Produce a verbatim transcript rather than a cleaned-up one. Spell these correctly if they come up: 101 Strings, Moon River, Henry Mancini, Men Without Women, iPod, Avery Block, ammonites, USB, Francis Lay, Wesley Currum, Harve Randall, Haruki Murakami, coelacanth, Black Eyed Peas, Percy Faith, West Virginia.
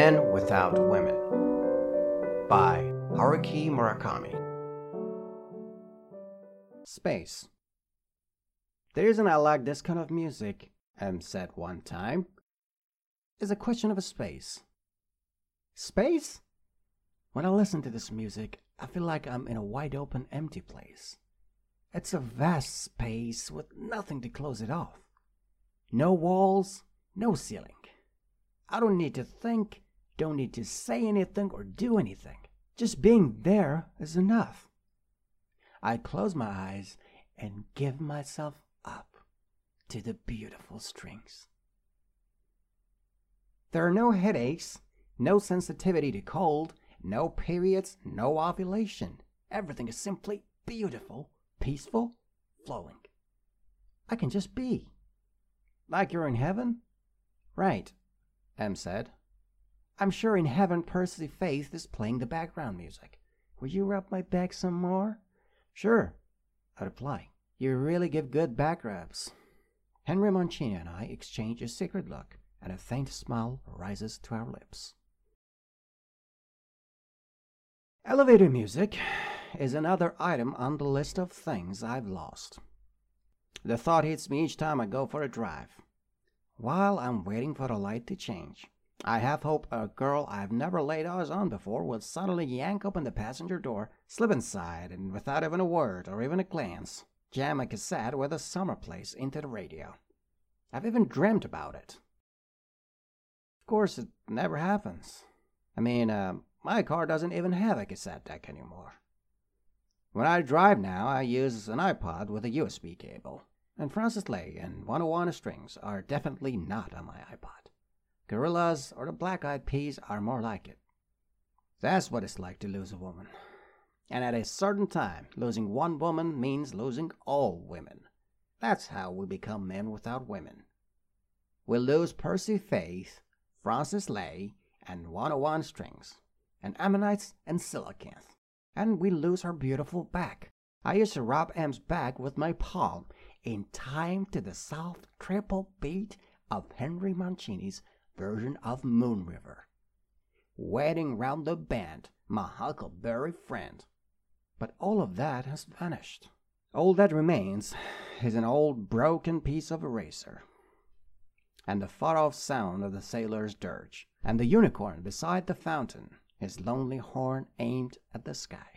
Men Without Women by Haruki Murakami. Space. The reason I like this kind of music, Em said one time, is a question of space. Space? When I listen to this music, I feel like I'm in a wide open empty place. It's a vast space with nothing to close it off. No walls, no ceiling. I don't need to think, don't need to say anything or do anything. Just being there is enough. I close my eyes and give myself up to the beautiful strings. There are no headaches, no sensitivity to cold, no periods, no ovulation. Everything is simply beautiful, peaceful, flowing. I can just be. Like you're in heaven? Right, Em said. I'm sure in heaven Percy Faith is playing the background music. Will you rub my back some more? Sure, I replied. You really give good back rubs. Henry Mancini and I exchange a secret look, and a faint smile rises to our lips. Elevator music is another item on the list of things I've lost. The thought hits me each time I go for a drive. While I'm waiting for the light to change, I half hope a girl I've never laid eyes on before will suddenly yank open the passenger door, slip inside, and without even a word or even a glance, jam a cassette with a summer place into the radio. I've even dreamt about it. Of course, it never happens. I mean, uh, my car doesn't even have a cassette deck anymore. When I drive now, I use an iPod with a U S B cable, and Francis Lay and one oh one Strings are definitely not on my iPod. Gorillas or the Black Eyed Peas are more like it. That's what it's like to lose a woman. And at a certain time, losing one woman means losing all women. That's how we become men without women. We lose Percy Faith, Francis Lay, and one oh one Strings, and ammonites and coelacanth. And we lose our beautiful back. I used to rub Em's back with my palm in time to the soft triple beat of Henry Mancini's version of Moon River. Waiting round the bend, my huckleberry friend. But all of that has vanished. All that remains is an old broken piece of eraser, and the far-off sound of the sailor's dirge, and the unicorn beside the fountain, his lonely horn aimed at the sky.